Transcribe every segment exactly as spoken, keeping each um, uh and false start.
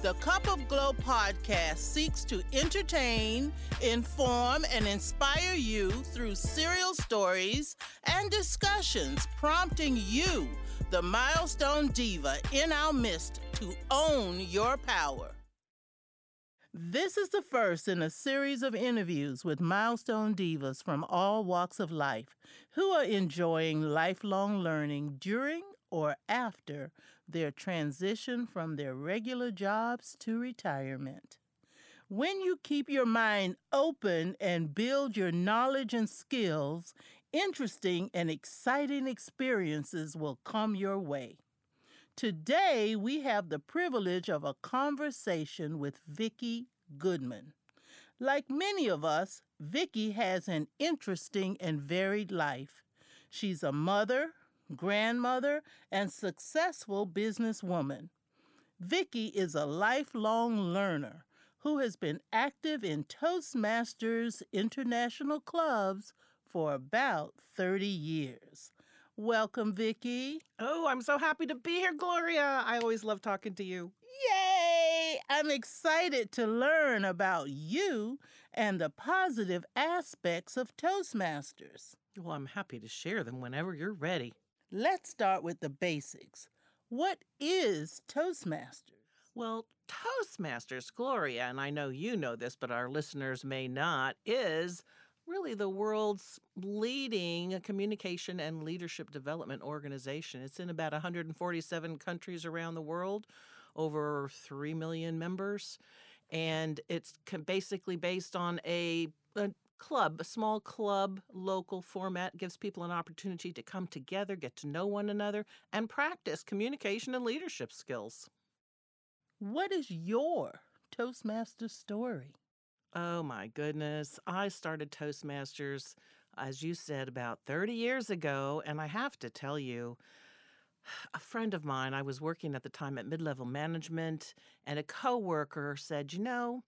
The Cup of Glo podcast seeks to entertain, inform, and inspire you through serial stories and discussions, prompting you, the milestone diva in our midst, to own your power. This is the first in a series of interviews with milestone divas from all walks of life who are enjoying lifelong learning during or after their transition from their regular jobs to retirement. When you keep your mind open and build your knowledge and skills, interesting and exciting experiences will come your way. Today, we have the privilege of a conversation with Vickie Goodman. Like many of us, Vickie has an interesting and varied life. She's a mother, grandmother, and successful businesswoman. Vickie is a lifelong learner who has been active in Toastmasters International clubs for about thirty years. Welcome, Vickie. Oh, I'm so happy to be here, Gloria. I always love talking to you. Yay! I'm excited to learn about you and the positive aspects of Toastmasters. Well, I'm happy to share them whenever you're ready. Let's start with the basics. What is Toastmasters? Well, Toastmasters, Gloria, and I know you know this, but our listeners may not, is really the world's leading communication and leadership development organization. It's in about one hundred forty-seven countries around the world, over three million members, and it's basically based on a, a club, a small club, local format, gives people an opportunity to come together, get to know one another, and practice communication and leadership skills. What is your Toastmasters story? Oh, my goodness. I started Toastmasters, as you said, about thirty years ago, and I have to tell you, a friend of mine, I was working at the time at mid-level management, and a coworker said, you know,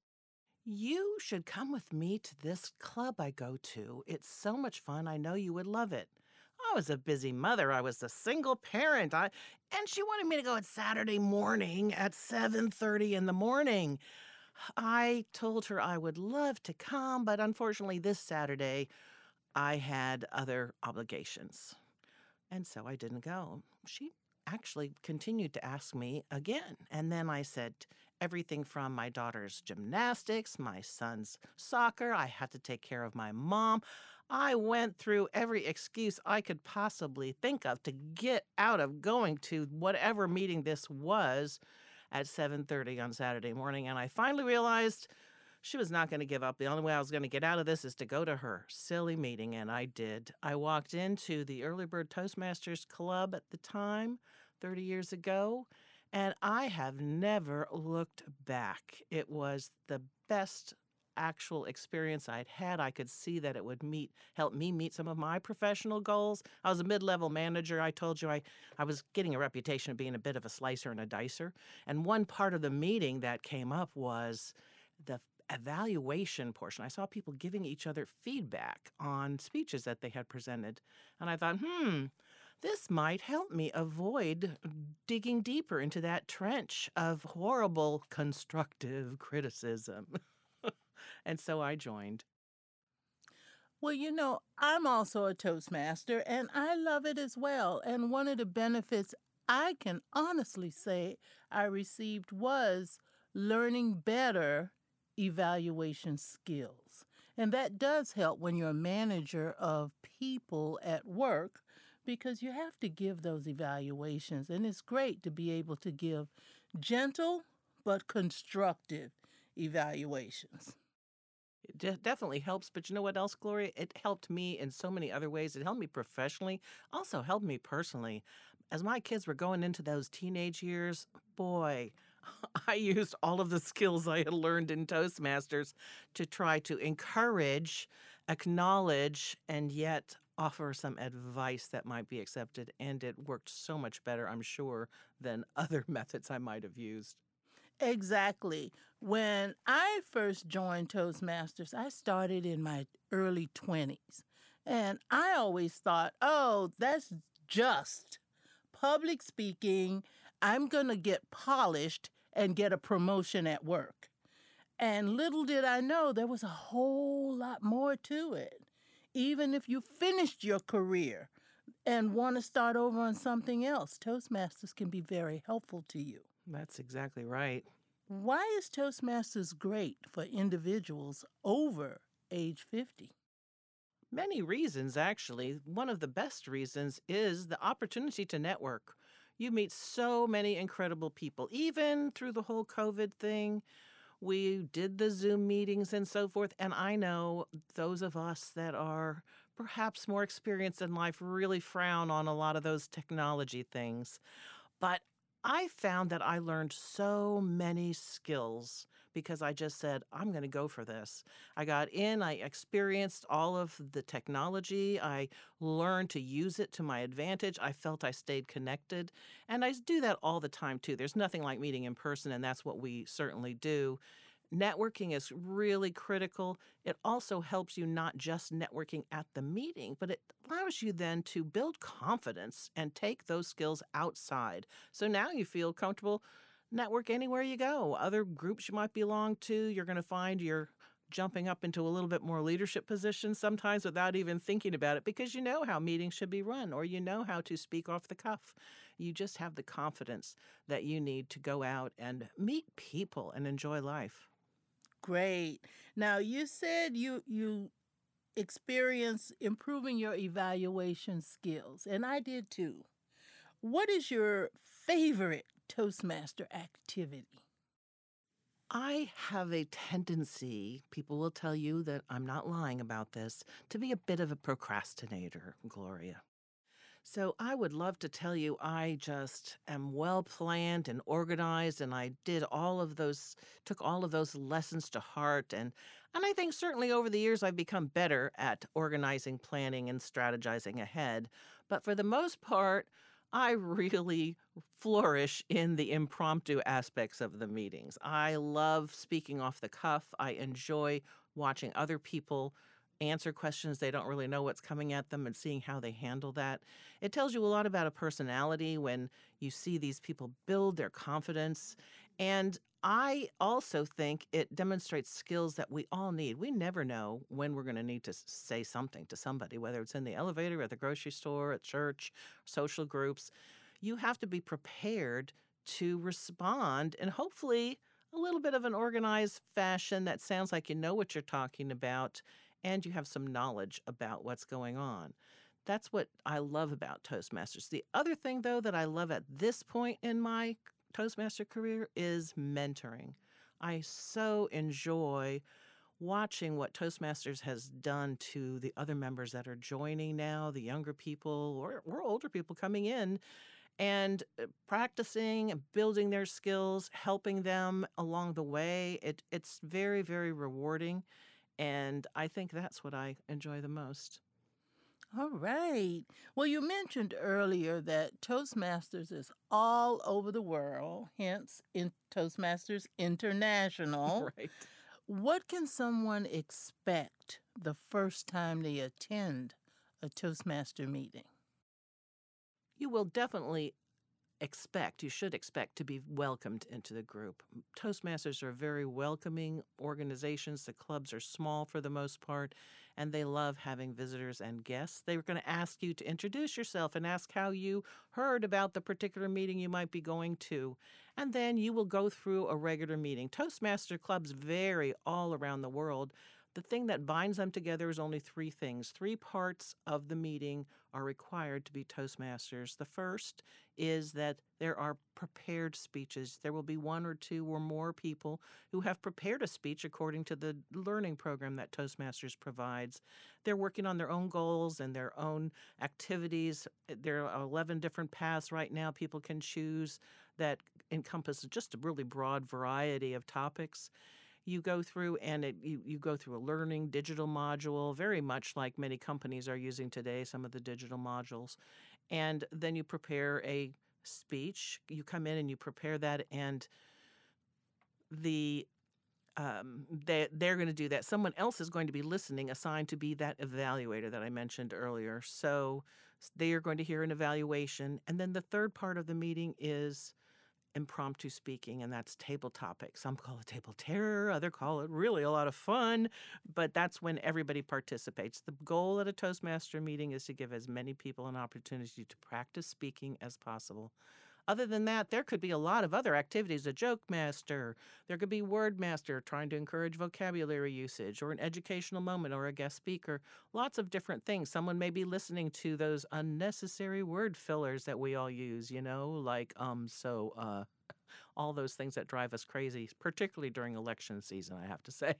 you should come with me to this club I go to. It's so much fun. I know you would love it. I was a busy mother. I was a single parent. I, and she wanted me to go on Saturday morning at seven thirty in the morning. I told her I would love to come, but unfortunately this Saturday I had other obligations. And so I didn't go. She actually continued to ask me again. And then I said, everything from my daughter's gymnastics, my son's soccer. I had to take care of my mom. I went through every excuse I could possibly think of to get out of going to whatever meeting this was at seven thirty on Saturday morning. And I finally realized she was not going to give up. The only way I was going to get out of this is to go to her silly meeting, and I did. I walked into the Early Bird Toastmasters Club at the time, thirty years ago, and I have never looked back. It was the best actual experience I'd had. I could see that it would meet, help me meet some of my professional goals. I was a mid-level manager. I told you I, I was getting a reputation of being a bit of a slicer and a dicer. And one part of the meeting that came up was the evaluation portion. I saw people giving each other feedback on speeches that they had presented. And I thought, hmm, this might help me avoid digging deeper into that trench of horrible constructive criticism. And so I joined. Well, you know, I'm also a Toastmaster, and I love it as well. And one of the benefits I can honestly say I received was learning better evaluation skills. And that does help when you're a manager of people at work, because you have to give those evaluations. And it's great to be able to give gentle but constructive evaluations. It de- definitely helps. But you know what else, Gloria? It helped me in so many other ways. It helped me professionally, also helped me personally. As my kids were going into those teenage years, boy, I used all of the skills I had learned in Toastmasters to try to encourage, acknowledge, and yet offer some advice that might be accepted. And it worked so much better, I'm sure, than other methods I might have used. Exactly. When I first joined Toastmasters, I started in my early twenties. And I always thought, oh, that's just public speaking. I'm going to get polished and get a promotion at work. And little did I know there was a whole lot more to it. Even if you finished your career and want to start over on something else, Toastmasters can be very helpful to you. That's exactly right. Why is Toastmasters great for individuals over age fifty? Many reasons, actually. One of the best reasons is the opportunity to network. You meet so many incredible people, even through the whole COVID thing. We did the Zoom meetings and so forth, and I know those of us that are perhaps more experienced in life really frown on a lot of those technology things. But I found that I learned so many skills because I just said, I'm going to go for this. I got in, I experienced all of the technology. I learned to use it to my advantage. I felt I stayed connected. And I do that all the time, too. There's nothing like meeting in person, and that's what we certainly do. Networking is really critical. It also helps you not just networking at the meeting, but it allows you then to build confidence and take those skills outside. So now you feel comfortable. Network anywhere you go. Other groups you might belong to, you're going to find you're jumping up into a little bit more leadership positions sometimes without even thinking about it because you know how meetings should be run or you know how to speak off the cuff. You just have the confidence that you need to go out and meet people and enjoy life. Great. Now, you said you you experience improving your evaluation skills, and I did too. What is your favorite Toastmaster activity? I have a tendency, people will tell you that I'm not lying about this, to be a bit of a procrastinator, Gloria. So I would love to tell you I just am well-planned and organized, and I did all of those, took all of those lessons to heart. And, and I think certainly over the years I've become better at organizing, planning, and strategizing ahead. But for the most part, I really flourish in the impromptu aspects of the meetings. I love speaking off the cuff. I enjoy watching other people answer questions they don't really know what's coming at them and seeing how they handle that. It tells you a lot about a personality when you see these people build their confidence. And I also think it demonstrates skills that we all need. We never know when we're going to need to say something to somebody, whether it's in the elevator, at the grocery store, at church, social groups. You have to be prepared to respond and hopefully a little bit of an organized fashion that sounds like you know what you're talking about and you have some knowledge about what's going on. That's what I love about Toastmasters. The other thing, though, that I love at this point in my Toastmaster career is mentoring. I so enjoy watching what Toastmasters has done to the other members that are joining now, the younger people or, or older people coming in, and practicing, building their skills, helping them along the way. It, it's very, very rewarding. And I think that's what I enjoy the most. All right. Well, you mentioned earlier that Toastmasters is all over the world, hence in Toastmasters International. Right. What can someone expect the first time they attend a Toastmaster meeting? You will definitely expect, you should expect to be welcomed into the group. Toastmasters are very welcoming organizations. The clubs are small for the most part, and they love having visitors and guests. They're going to ask you to introduce yourself and ask how you heard about the particular meeting you might be going to. And then you will go through a regular meeting. Toastmaster clubs vary all around the world. The thing that binds them together is only three things. Three parts of the meeting are required to be Toastmasters. The first is that there are prepared speeches. There will be one or two or more people who have prepared a speech according to the learning program that Toastmasters provides. They're working on their own goals and their own activities. There are eleven different paths right now people can choose that encompasses just a really broad variety of topics you go through, and it, you, you go through a learning digital module, very much like many companies are using today, some of the digital modules. And then you prepare a speech. You come in and you prepare that, and the um, they, they're going to do that. Someone else is going to be listening, assigned to be that evaluator that I mentioned earlier. So they are going to hear an evaluation. And then the third part of the meeting is impromptu speaking, and that's table topics. Some call it table terror, others call it really a lot of fun, but that's when everybody participates. The goal at a Toastmaster meeting is to give as many people an opportunity to practice speaking as possible. Other than that, there could be a lot of other activities, a joke master, there could be word master trying to encourage vocabulary usage, or an educational moment, or a guest speaker, lots of different things. Someone may be listening to those unnecessary word fillers that we all use, you know, like um, so, uh, all those things that drive us crazy, particularly during election season, I have to say.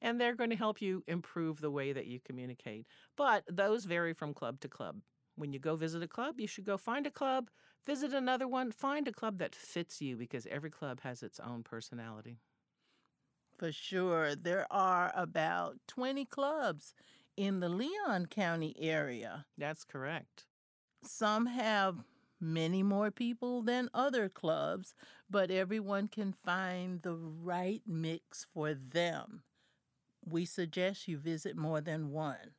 And they're going to help you improve the way that you communicate. But those vary from club to club. When you go visit a club, you should go find a club, visit another one, find a club that fits you, because every club has its own personality. For sure. There are about twenty clubs in the Leon County area. That's correct. Some have many more people than other clubs, but everyone can find the right mix for them. We suggest you visit more than one.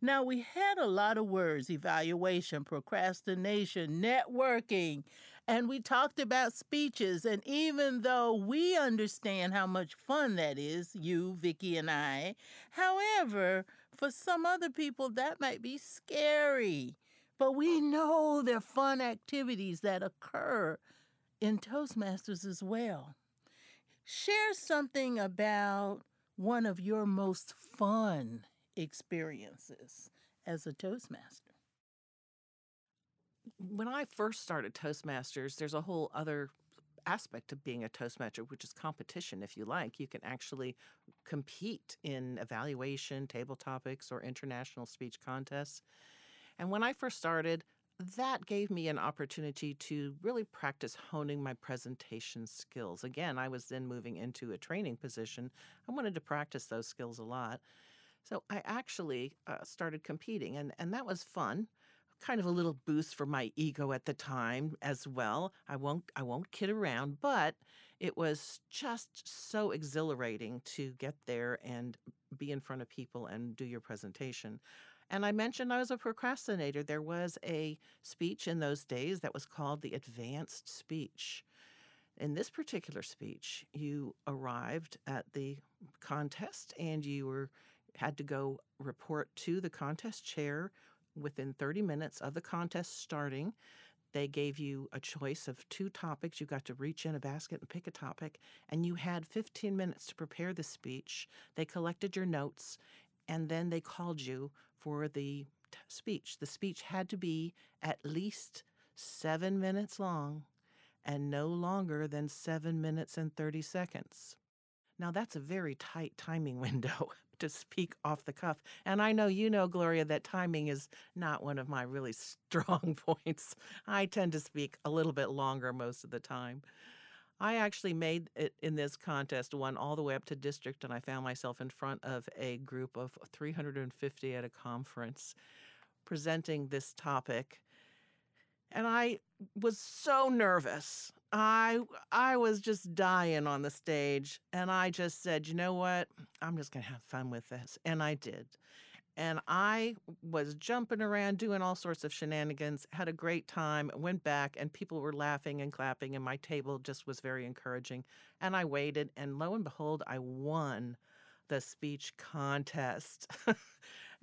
Now, we had a lot of words: evaluation, procrastination, networking, and we talked about speeches. And even though we understand how much fun that is, you, Vickie, and I, however, for some other people, that might be scary. But we know there are fun activities that occur in Toastmasters as well. Share something about one of your most fun experiences as a Toastmaster. When I first started Toastmasters, there's a whole other aspect of being a Toastmaster, which is competition, if you like. You can actually compete in evaluation, table topics, or international speech contests. And when I first started, that gave me an opportunity to really practice honing my presentation skills. Again, I was then moving into a training position. I wanted to practice those skills a lot. So I actually uh, started competing, and, and that was fun, kind of a little boost for my ego at the time as well. I won't I won't kid around, but it was just so exhilarating to get there and be in front of people and do your presentation. And I mentioned I was a procrastinator. There was a speech in those days that was called the advanced speech. In this particular speech, you arrived at the contest and you were had to go report to the contest chair within thirty minutes of the contest starting. They gave you a choice of two topics. You got to reach in a basket and pick a topic, and you had fifteen minutes to prepare the speech. They collected your notes, and then they called you for the t- speech. The speech had to be at least seven minutes long and no longer than seven minutes and thirty seconds. Now, that's a very tight timing window to speak off the cuff. And I know you know, Gloria, that timing is not one of my really strong points. I tend to speak a little bit longer most of the time. I actually made it in this contest, won all the way up to district, and I found myself in front of a group of three hundred fifty at a conference presenting this topic. And I was so nervous. I I was just dying on the stage. And I just said, you know what? I'm just going to have fun with this. And I did. And I was jumping around, doing all sorts of shenanigans, had a great time, went back, and people were laughing and clapping, and my table just was very encouraging. And I waited, and lo and behold, I won the speech contest.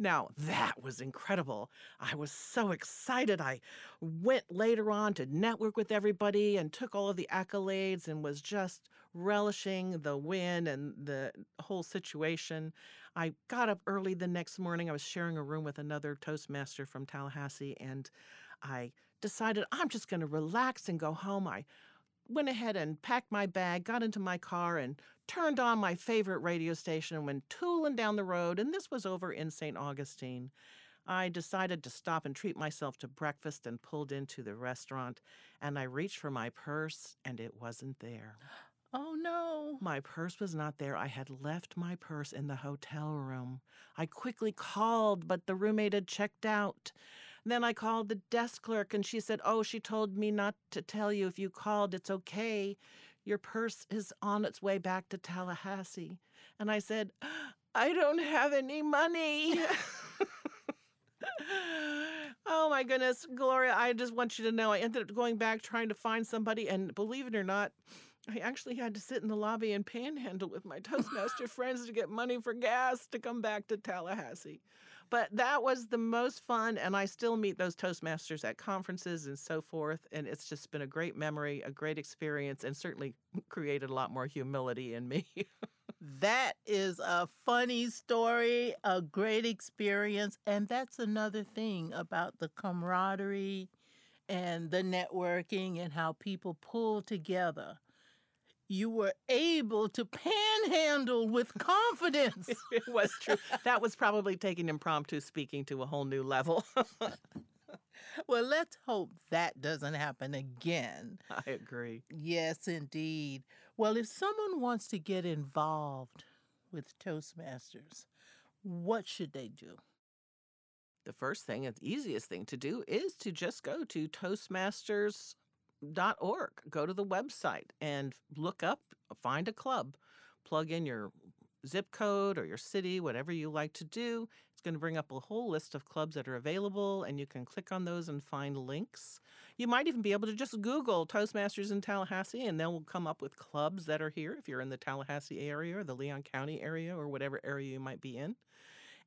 Now, that was incredible. I was so excited. I went later on to network with everybody and took all of the accolades and was just relishing the win and the whole situation. I got up early the next morning. I was sharing a room with another Toastmaster from Tallahassee, and I decided I'm just going to relax and go home. I went ahead and packed my bag, got into my car, and turned on my favorite radio station and went tooling down the road. And this was over in Saint Augustine. I decided to stop and treat myself to breakfast and pulled into the restaurant, and I reached for my purse, and it wasn't there. Oh, no. My purse was not there. I had left my purse in the hotel room. I quickly called, but the roommate had checked out. Then I called the desk clerk, and she said, oh, she told me not to tell you. If you called, it's okay. Your purse is on its way back to Tallahassee. And I said, I don't have any money. Oh, my goodness, Gloria, I just want you to know I ended up going back trying to find somebody, and believe it or not, I actually had to sit in the lobby and panhandle with my Toastmaster friends to get money for gas to come back to Tallahassee. But that was the most fun, and I still meet those Toastmasters at conferences and so forth, and it's just been a great memory, a great experience, and certainly created a lot more humility in me. That is a funny story, a great experience, and that's another thing about the camaraderie and the networking and how people pull together. You were able to panhandle with confidence. It was true. That was probably taking impromptu speaking to a whole new level. Well, let's hope that doesn't happen again. I agree. Yes, indeed. Well, if someone wants to get involved with Toastmasters, what should they do? The first thing, the easiest thing to do is to just go to Toastmasters dot org. Go to the website and look up, find a club, plug in your zip code or your city, whatever you like to do. It's going to bring up a whole list of clubs that are available, and you can click on those and find links. You might even be able to just Google Toastmasters in Tallahassee, and they'll come up with clubs that are here if you're in the Tallahassee area or the Leon County area or whatever area you might be in.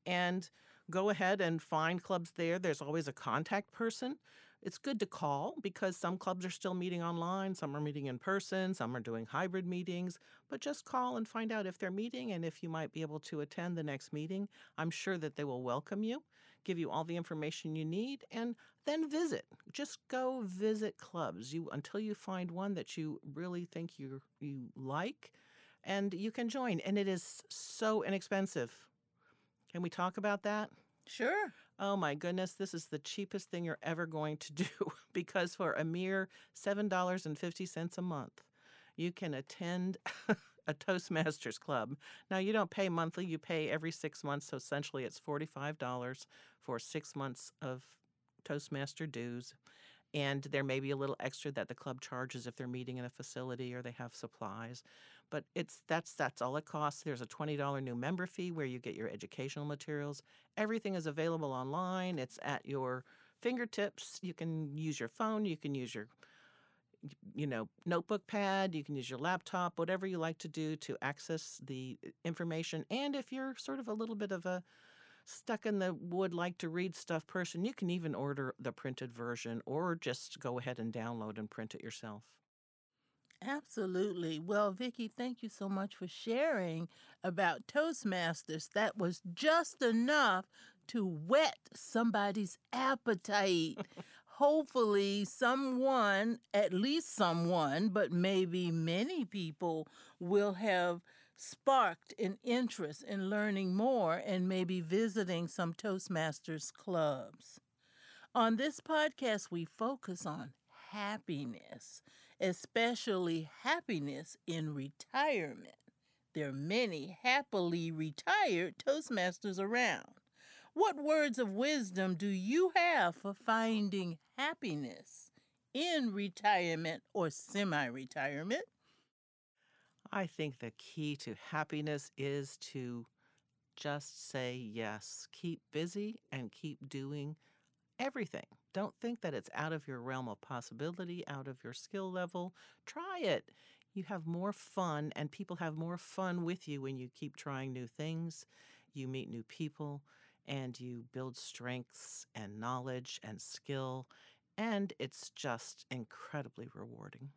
And go ahead and find clubs there. There's always a contact person. It's good to call because some clubs are still meeting online, some are meeting in person, some are doing hybrid meetings. But just call and find out if they're meeting and if you might be able to attend the next meeting. I'm sure that they will welcome you, give you all the information you need, and then visit. Just go visit clubs you until you find one that you really think you you like, and you can join. And it is so inexpensive. Can we talk about that? Sure. Oh, my goodness. This is the cheapest thing you're ever going to do because for a mere seven dollars and fifty cents a month, you can attend a Toastmasters club. Now, you don't pay monthly. You pay every six months. So essentially, it's forty-five dollars for six months of Toastmaster dues. And there may be a little extra that the club charges if they're meeting in a facility or they have supplies. But it's that's that's all it costs. There's a twenty dollars new member fee where you get your educational materials. Everything is available online. It's at your fingertips. You can use your phone. You can use your, you know, notebook pad. You can use your laptop, whatever you like to do to access the information. And if you're sort of a little bit of a stuck in the wood, like to read stuff person, you can even order the printed version or just go ahead and download and print it yourself. Absolutely. Well, Vickie, thank you so much for sharing about Toastmasters. That was just enough to whet somebody's appetite. Hopefully someone, at least someone, but maybe many people will have sparked an interest in learning more and maybe visiting some Toastmasters clubs. On this podcast, we focus on happiness, especially happiness in retirement. There are many happily retired Toastmasters around. What words of wisdom do you have for finding happiness in retirement or semi-retirement? I think the key to happiness is to just say yes. Keep busy and keep doing everything. Don't think that it's out of your realm of possibility, out of your skill level. Try it. You have more fun, and people have more fun with you when you keep trying new things. You meet new people, and you build strengths and knowledge and skill, and it's just incredibly rewarding.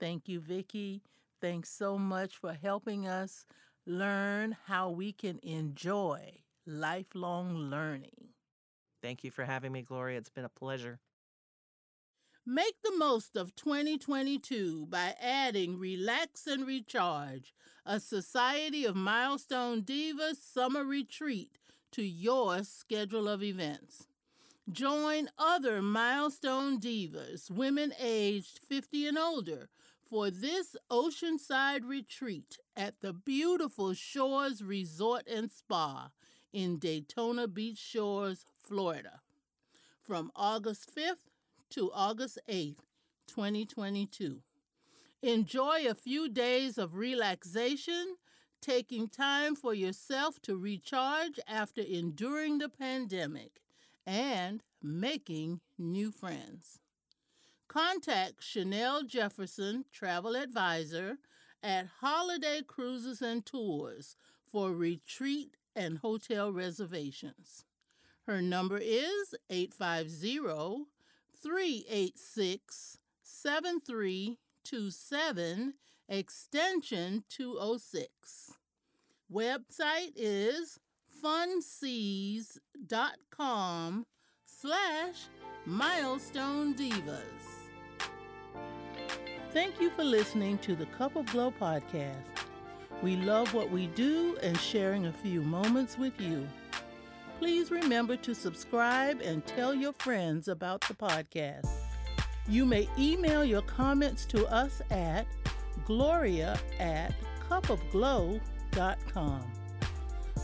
Thank you, Vickie. Thanks so much for helping us learn how we can enjoy lifelong learning. Thank you for having me, Gloria. It's been a pleasure. Make the most of twenty twenty-two by adding Relax and Recharge, a Society of Milestone Divas summer retreat to your schedule of events. Join other Milestone Divas, women aged fifty and older, for this Oceanside retreat at the beautiful Shores Resort and Spa in Daytona Beach Shores, Florida, from August fifth to August eighth, twenty twenty-two. Enjoy a few days of relaxation, taking time for yourself to recharge after enduring the pandemic and making new friends. Contact Chynell Jefferson, travel advisor, at Holiday Cruises and Tours for retreat and hotel reservations. Her number is eight five zero, three eight six, seven three two seven, extension two oh six. Website is funseas.com slash Milestone Divas. Thank you for listening to the Cup of Glo podcast. We love what we do and sharing a few moments with you. Please remember to subscribe and tell your friends about the podcast. You may email your comments to us at gloria at cupofglo.com.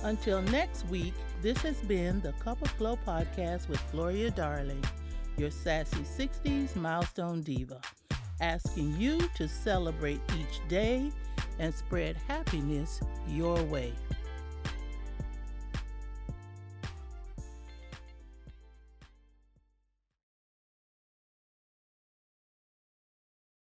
Until next week, this has been the Cup of Glo podcast with Gloria Darling, your sassy sixties milestone diva, asking you to celebrate each day and spread happiness your way.